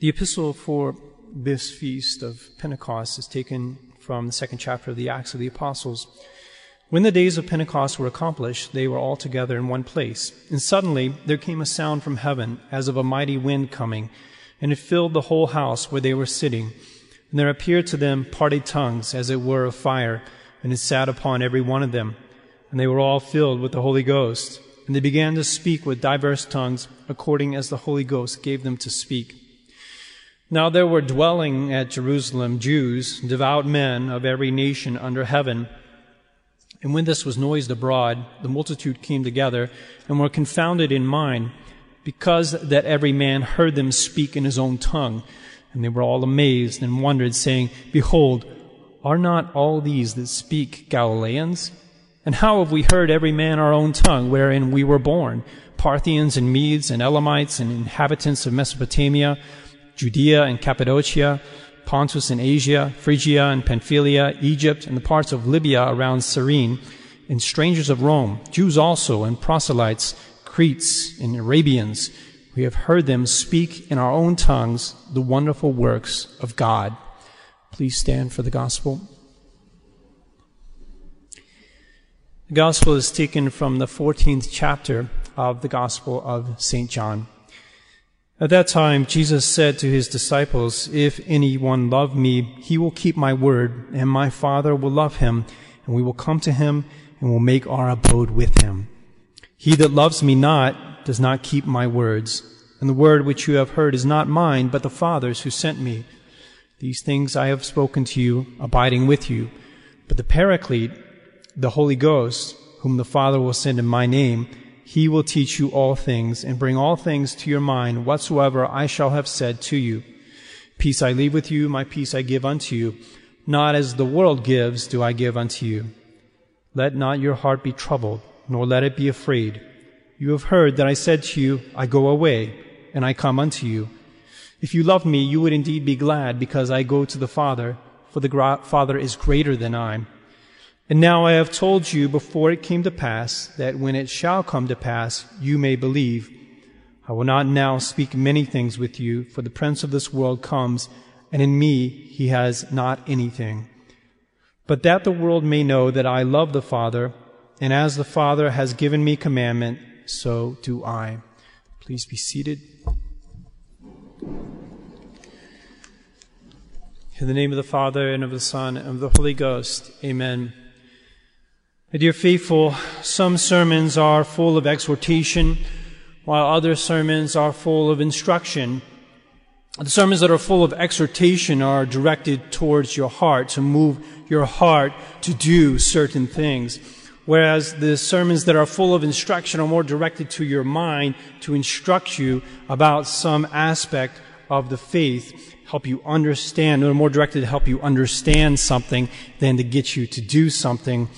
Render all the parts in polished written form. The epistle for this feast of Pentecost is taken from the second chapter of the Acts of the Apostles. When the days of Pentecost were accomplished, they were all together in one place. And suddenly there came a sound from heaven, as of a mighty wind coming, and it filled the whole house where they were sitting. And there appeared to them parted tongues, as it were of fire, and it sat upon every one of them. And they were all filled with the Holy Ghost, and they began to speak with diverse tongues, according as the Holy Ghost gave them to speak. Now there were dwelling at Jerusalem Jews, devout men of every nation under heaven. And when this was noised abroad, the multitude came together and were confounded in mind, because that every man heard them speak in his own tongue. And they were all amazed and wondered, saying, Behold, are not all these that speak Galileans? And how have we heard every man our own tongue, wherein we were born, Parthians and Medes and Elamites and inhabitants of Mesopotamia, Judea and Cappadocia, Pontus and Asia, Phrygia and Pamphylia, Egypt and the parts of Libya around Cyrene, and strangers of Rome, Jews also and proselytes, Cretes and Arabians. We have heard them speak in our own tongues the wonderful works of God. Please stand for the gospel. The gospel is taken from the 14th chapter of the Gospel of St. John. At that time, Jesus said to his disciples, If anyone love me, he will keep my word, and my Father will love him, and we will come to him and will make our abode with him. He that loves me not does not keep my words, and the word which you have heard is not mine, but the Father's who sent me. These things I have spoken to you, abiding with you. But the Paraclete, the Holy Ghost, whom the Father will send in my name, He will teach you all things, and bring all things to your mind, whatsoever I shall have said to you. Peace I leave with you, my peace I give unto you. Not as the world gives do I give unto you. Let not your heart be troubled, nor let it be afraid. You have heard that I said to you, I go away, and I come unto you. If you loved me, you would indeed be glad, because I go to the Father, for the Father is greater than I. And now I have told you before it came to pass, that when it shall come to pass, you may believe. I will not now speak many things with you, for the prince of this world comes, and in me he has not anything. But that the world may know that I love the Father, and as the Father has given me commandment, so do I. Please be seated. In the name of the Father, and of the Son, and of the Holy Ghost, amen. My dear faithful, some sermons are full of exhortation, while other sermons are full of instruction. The sermons that are full of exhortation are directed towards your heart, to move your heart to do certain things, whereas the sermons that are full of instruction are more directed to your mind, to instruct you about some aspect of the faith, help you understand, or more directed to help you understand something than to get you to do something.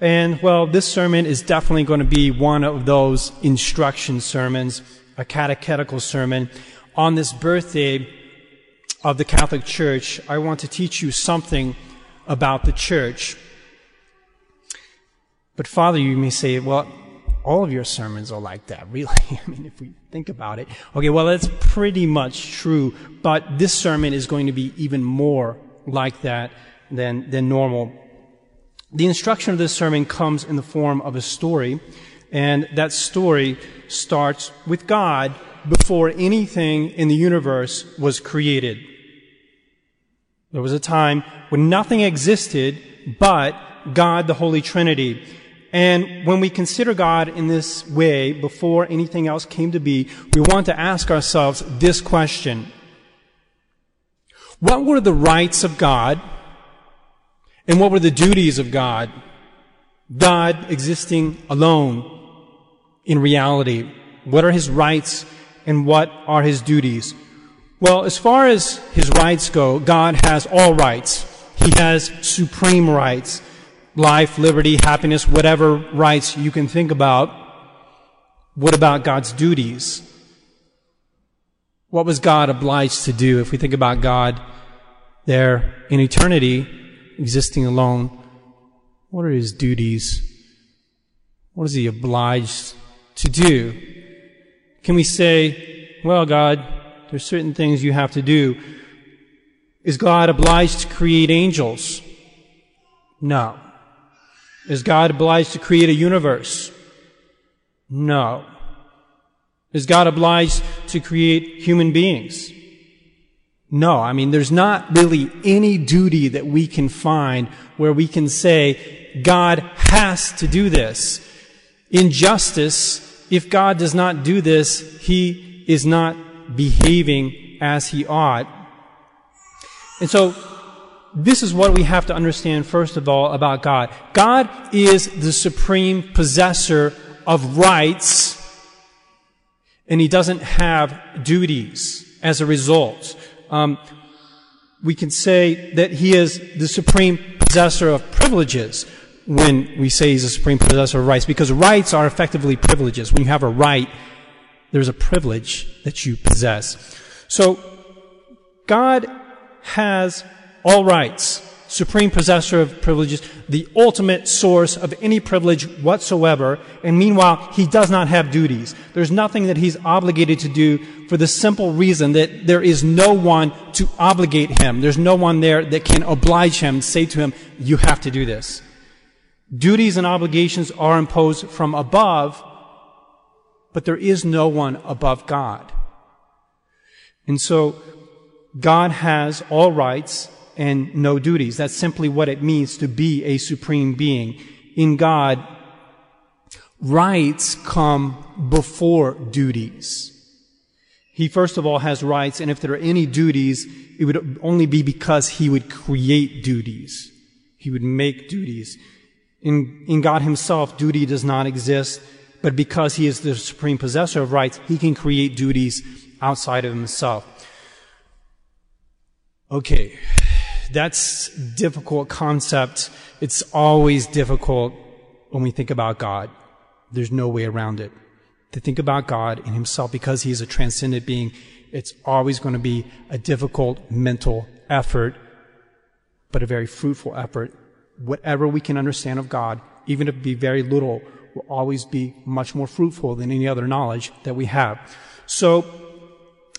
And, well, this sermon is definitely going to be one of those instruction sermons, a catechetical sermon. On this birthday of the Catholic Church, I want to teach you something about the Church. But, Father, you may say, well, all of your sermons are like that, really. I mean, if we think about it. Okay, well, that's pretty much true, but this sermon is going to be even more like that than normal. The instruction of this sermon comes in the form of a story, and that story starts with God before anything in the universe was created. There was a time when nothing existed but God, the Holy Trinity. And when we consider God in this way, before anything else came to be, we want to ask ourselves this question. What were the rights of God? And what were the duties of God? God existing alone in reality. What are his rights and what are his duties? Well, as far as his rights go, God has all rights. He has supreme rights. Life, liberty, happiness, whatever rights you can think about. What about God's duties? What was God obliged to do? If we think about God there in eternity, existing alone, what are his duties? What is he obliged to do? Can we say, well, God, There's certain things you have to do. Is God obliged to create angels? No. Is God obliged to create a universe? No. Is God obliged to create human beings? No. I mean, there's not really any duty that we can find where we can say, God has to do this. In justice, if God does not do this, he is not behaving as he ought. And so, this is what we have to understand, first of all, about God. God is the supreme possessor of rights, and he doesn't have duties as a result. We can say that he is the supreme possessor of privileges when we say he's the supreme possessor of rights, because rights are effectively privileges. When you have a right, there's a privilege that you possess. So, God has all rights, supreme possessor of privileges, the ultimate source of any privilege whatsoever, and meanwhile, he does not have duties. There's nothing that he's obligated to do for the simple reason that there is no one to obligate him. There's no one there that can oblige him, say to him, you have to do this. Duties and obligations are imposed from above, but there is no one above God. And so, God has all rights and no duties. That's simply what it means to be a supreme being. In God, rights come before duties. He first of all has rights, and if there are any duties, it would only be because he would create duties. He would make duties. In God himself, duty does not exist, but because he is the supreme possessor of rights, he can create duties outside of himself. Okay. That's a difficult concept. It's always difficult when we think about God. There's no way around it. To think about God in himself, because he is a transcendent being, it's always going to be a difficult mental effort, but a very fruitful effort. Whatever we can understand of God, even if it be very little, will always be much more fruitful than any other knowledge that we have. So,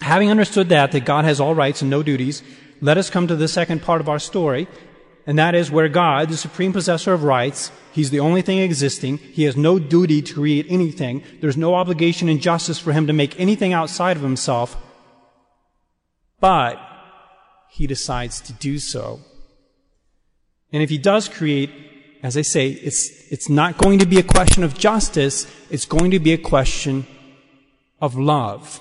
having understood that God has all rights and no duties, let us come to the second part of our story, and that is where God, the supreme possessor of rights, he's the only thing existing, he has no duty to create anything, there's no obligation and justice for him to make anything outside of himself, but he decides to do so. And if he does create, as I say, it's not going to be a question of justice, it's going to be a question of love.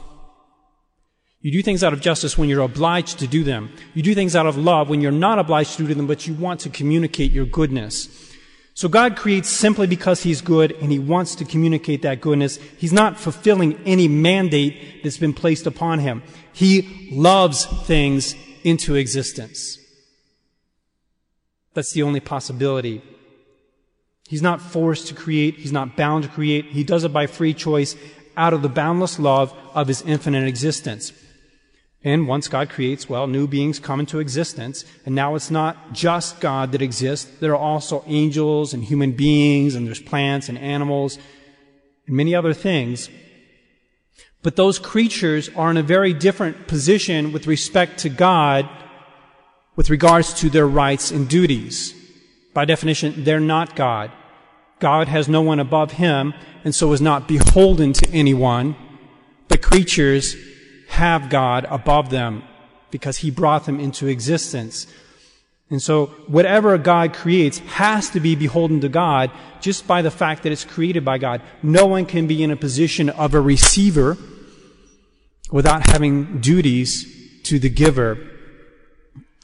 You do things out of justice when you're obliged to do them. You do things out of love when you're not obliged to do them, but you want to communicate your goodness. So God creates simply because he's good and he wants to communicate that goodness. He's not fulfilling any mandate that's been placed upon him. He loves things into existence. That's the only possibility. He's not forced to create. He's not bound to create. He does it by free choice out of the boundless love of his infinite existence. And once God creates, well, new beings come into existence, and now it's not just God that exists. There are also angels and human beings, and there's plants and animals and many other things. But those creatures are in a very different position with respect to God with regards to their rights and duties. By definition, they're not God. God has no one above him, and so is not beholden to anyone. But creatures have God above them because he brought them into existence. And so whatever God creates has to be beholden to God just by the fact that it's created by God. No one can be in a position of a receiver without having duties to the giver.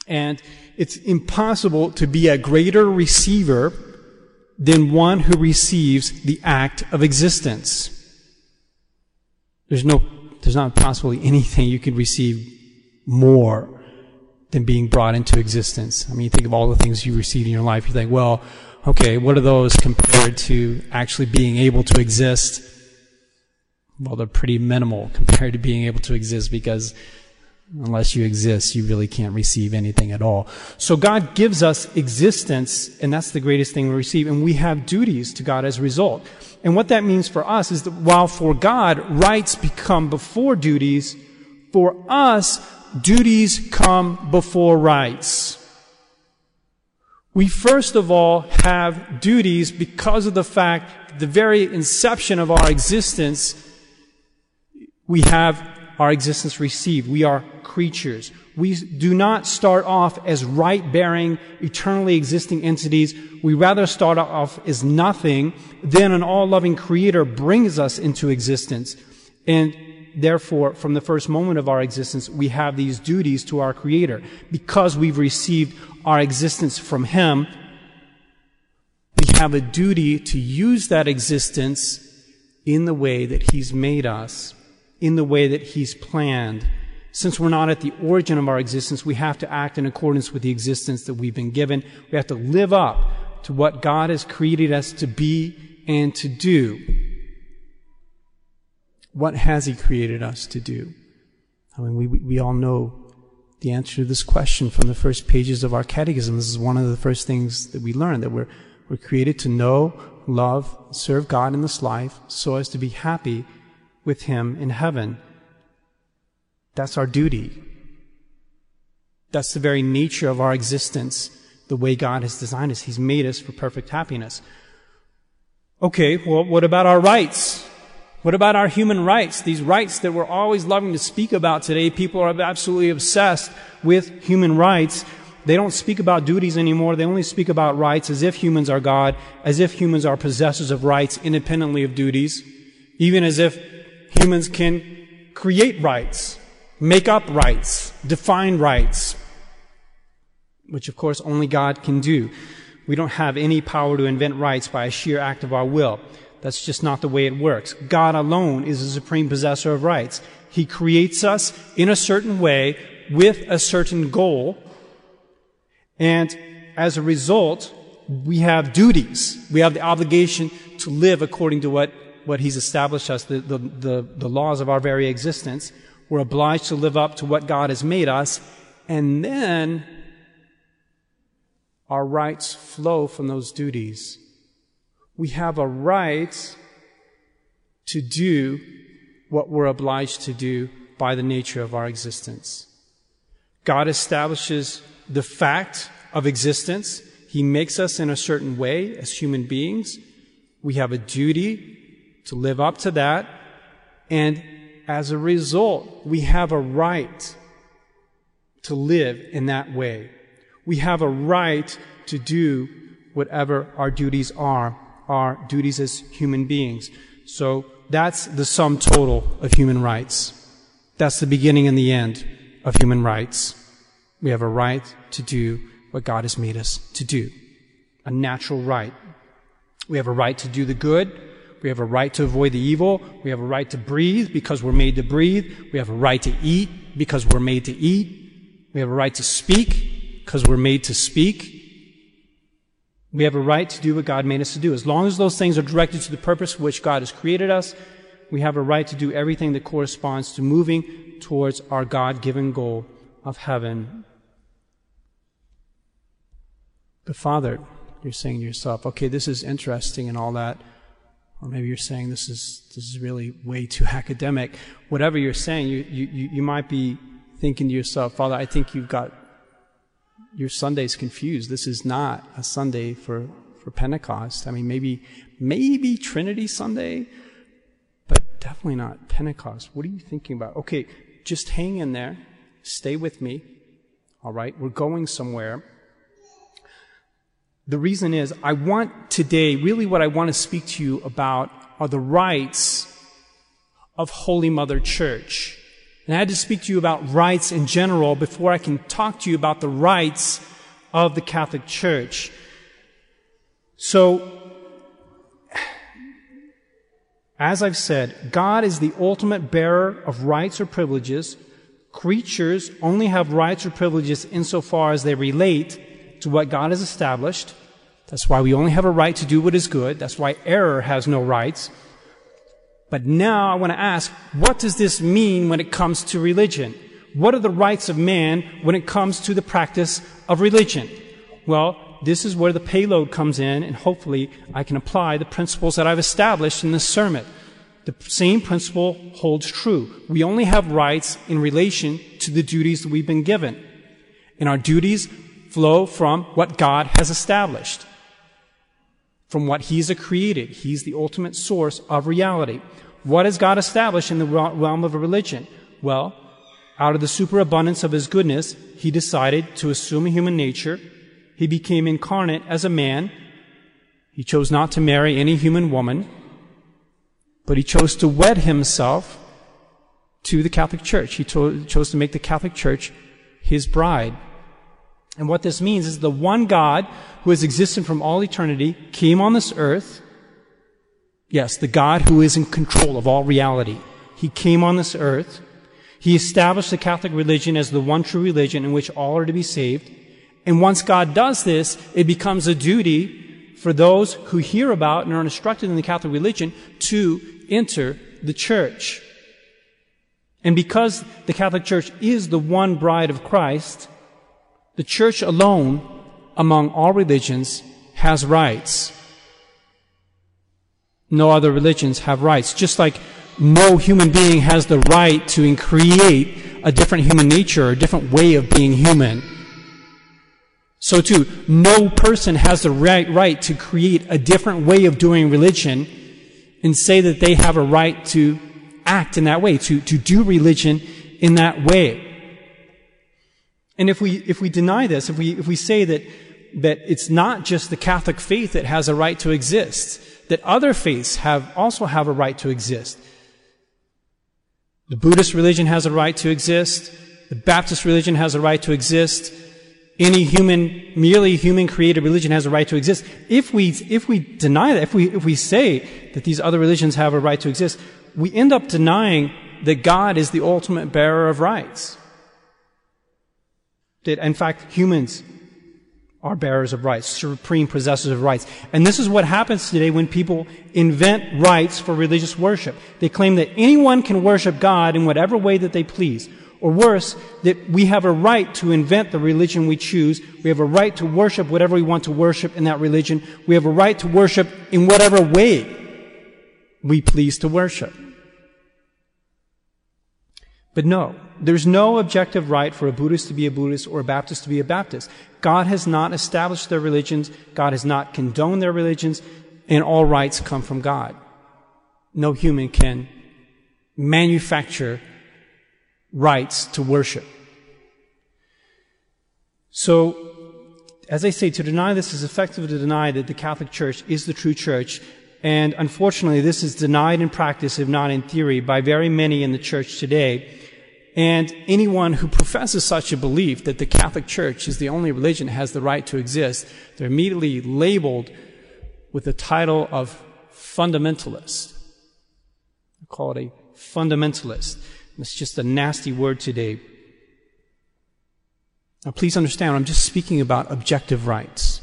And it's impossible to be a greater receiver than one who receives the act of existence. There's not possibly anything you could receive more than being brought into existence. I mean, you think of all the things you receive in your life, you think, well, okay, what are those compared to actually being able to exist? Well, they're pretty minimal compared to being able to exist, because unless you exist, you really can't receive anything at all. So God gives us existence, and that's the greatest thing we receive, and we have duties to God as a result. And what that means for us is that while for God, rights become before duties, For us, duties come before rights. We first of all have duties because of the fact that the very inception of our existence, we have our existence received. We are creatures. We do not start off as right-bearing, eternally existing entities. We rather start off as nothing. Then an all-loving Creator brings us into existence. And therefore, from the first moment of our existence, we have these duties to our Creator. Because we've received our existence from Him, we have a duty to use that existence in the way that He's made us, in the way that He's planned. Since we're not at the origin of our existence, we have to act in accordance with the existence that we've been given. We have to live up to what God has created us to be and to do. What has He created us to do? I mean, we all know the answer to this question from the first pages of our catechism. This is one of the first things that we learn, that we're created to know, love, serve God in this life so as to be happy with Him in heaven. That's our duty. That's the very nature of our existence, the way God has designed us. He's made us for perfect happiness. Okay, well, what about our rights? What about our human rights? These rights that we're always loving to speak about today. People are absolutely obsessed with human rights. They don't speak about duties anymore. They only speak about rights as if humans are God, as if humans are possessors of rights independently of duties, even as if humans can create rights, make up rights, define rights, which of course only God can do. We don't have any power to invent rights by a sheer act of our will. That's just not the way it works. God alone is the supreme possessor of rights. He creates us in a certain way with a certain goal, and as a result, we have duties. We have the obligation to live according to what He's established us, the laws of our very existence. We're obliged to live up to what God has made us, and then our rights flow from those duties. We have a right to do what we're obliged to do by the nature of our existence. God establishes the fact of existence. He makes us in a certain way as human beings. We have a duty to live up to that, and as a result, we have a right to live in that way. We have a right to do whatever our duties as human beings. So that's the sum total of human rights. That's the beginning and the end of human rights. We have a right to do what God has made us to do, a natural right. We have a right to do the good. We have a right to avoid the evil. We have a right to breathe because we're made to breathe. We have a right to eat because we're made to eat. We have a right to speak because we're made to speak. We have a right to do what God made us to do. As long as those things are directed to the purpose for which God has created us, we have a right to do everything that corresponds to moving towards our God-given goal of heaven. But Father, you're saying to yourself, okay, this is interesting and all that. Or maybe you're saying this is really way too academic. Whatever you're saying, you might be thinking to yourself, Father, I think you've got your Sundays confused. This is not a Sunday for Pentecost. I mean, maybe Trinity Sunday, but definitely not Pentecost. What are you thinking about? Okay, just hang in there. Stay with me. All right, we're going somewhere. The reason is, I want today, really what I want to speak to you about are the rights of Holy Mother Church. And I had to speak to you about rights in general before I can talk to you about the rights of the Catholic Church. So, as I've said, God is the ultimate bearer of rights or privileges. Creatures only have rights or privileges insofar as they relate to what God has established. That's why we only have a right to do what is good. That's why error has no rights. But now I want to ask, what does this mean when it comes to religion? What are the rights of man when it comes to the practice of religion? Well, this is where the payload comes in, and hopefully I can apply the principles that I've established in this sermon. the same principle holds true. We only have rights in relation to the duties that we've been given. And our duties flow from what God has established, from what He's created. He's the ultimate source of reality. What has God established in the realm of religion? Well, out of the superabundance of His goodness, He decided to assume a human nature. He became incarnate as a man. He chose not to marry any human woman, but He chose to wed Himself to the Catholic Church. He chose to make the Catholic Church His bride. And what this means is the one God who has existed from all eternity came on this earth. Yes, the God who is in control of all reality. He came on this earth. He established the Catholic religion as the one true religion in which all are to be saved. And once God does this, it becomes a duty for those who hear about and are instructed in the Catholic religion to enter the Church. And because the Catholic Church is the one bride of Christ, the Church alone, among all religions, has rights. No other religions have rights. Just like no human being has the right to create a different human nature, a different way of being human, so too, no person has the right to create a different way of doing religion and say that they have a right to act in that way, to do religion in that way. And if we deny this, if we say that it's not just the Catholic faith that has a right to exist, that other faiths also have a right to exist. The Buddhist religion has a right to exist, the Baptist religion has a right to exist. Any human, merely human-created religion has a right to exist. If we deny that, if we say that these other religions have a right to exist, we end up denying that God is the ultimate bearer of rights. That, in fact, humans are bearers of rights, supreme possessors of rights. And this is what happens today when people invent rights for religious worship. They claim that anyone can worship God in whatever way that they please. Or worse, that we have a right to invent the religion we choose. We have a right to worship whatever we want to worship in that religion. We have a right to worship in whatever way we please to worship. But no, there's no objective right for a Buddhist to be a Buddhist or a Baptist to be a Baptist. God has not established their religions. God has not condoned their religions. And all rights come from God. No human can manufacture rights to worship. So, as I say, to deny this is effectively to deny that the Catholic Church is the true Church, and unfortunately this is denied in practice, if not in theory, by very many in the Church today. And anyone who professes such a belief that the Catholic Church is the only religion that has the right to exist, they're immediately labeled with the title of fundamentalist. I call it a fundamentalist. It's just a nasty word today. Now, please understand, I'm just speaking about objective rights.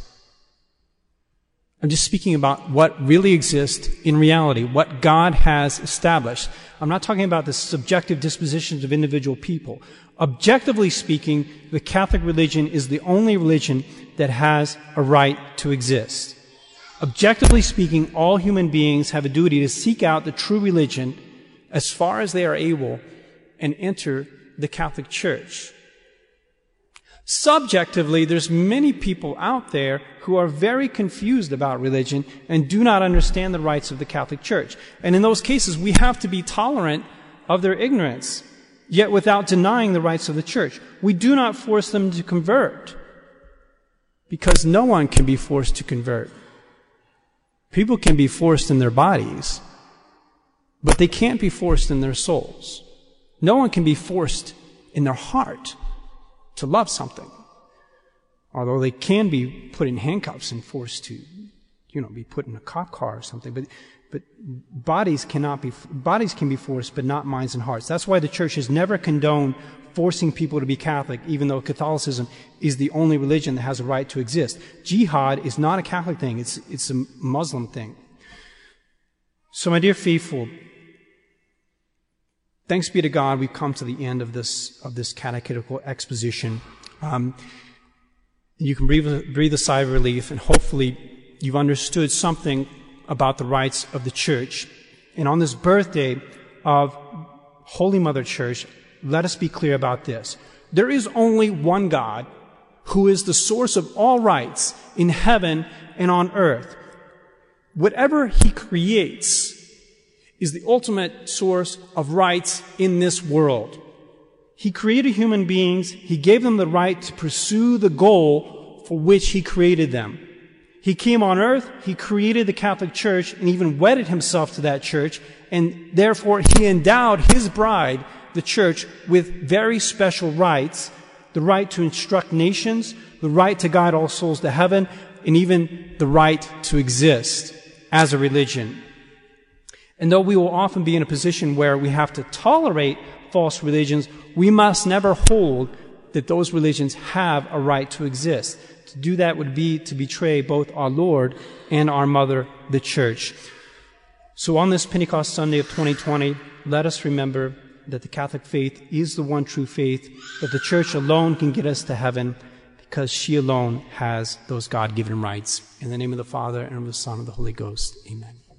I'm just speaking about what really exists in reality, what God has established. I'm not talking about the subjective dispositions of individual people. Objectively speaking, the Catholic religion is the only religion that has a right to exist. Objectively speaking, all human beings have a duty to seek out the true religion as far as they are able and enter the Catholic Church. Subjectively, there's many people out there who are very confused about religion and do not understand the rights of the Catholic Church. And in those cases, we have to be tolerant of their ignorance, yet without denying the rights of the Church. We do not force them to convert, because no one can be forced to convert. People can be forced in their bodies, but they can't be forced in their souls. No one can be forced in their heart to love something, although they can be put in handcuffs and forced to, be put in a cop car or something. But bodies can be forced, but not minds and hearts. That's why the Church has never condoned forcing people to be Catholic, even though Catholicism is the only religion that has a right to exist. Jihad is not a Catholic thing. It's a Muslim thing. So, my dear faithful, thanks be to God, we've come to the end of this catechetical exposition. You can breathe a sigh of relief, and hopefully you've understood something about the rights of the Church. And on this birthday of Holy Mother Church, let us be clear about this. There is only one God who is the source of all rights in heaven and on earth. Whatever he creates is the ultimate source of rights in this world. He created human beings. He gave them the right to pursue the goal for which he created them. He came on earth, he created the Catholic Church, and even wedded himself to that church, and therefore he endowed his bride, the church, with very special rights, the right to instruct nations, the right to guide all souls to heaven, and even the right to exist as a religion. And though we will often be in a position where we have to tolerate false religions, we must never hold that those religions have a right to exist. To do that would be to betray both our Lord and our Mother, the Church. So on this Pentecost Sunday of 2020, let us remember that the Catholic faith is the one true faith, that the Church alone can get us to heaven because she alone has those God-given rights. In the name of the Father, and of the Son, and of the Holy Ghost. Amen.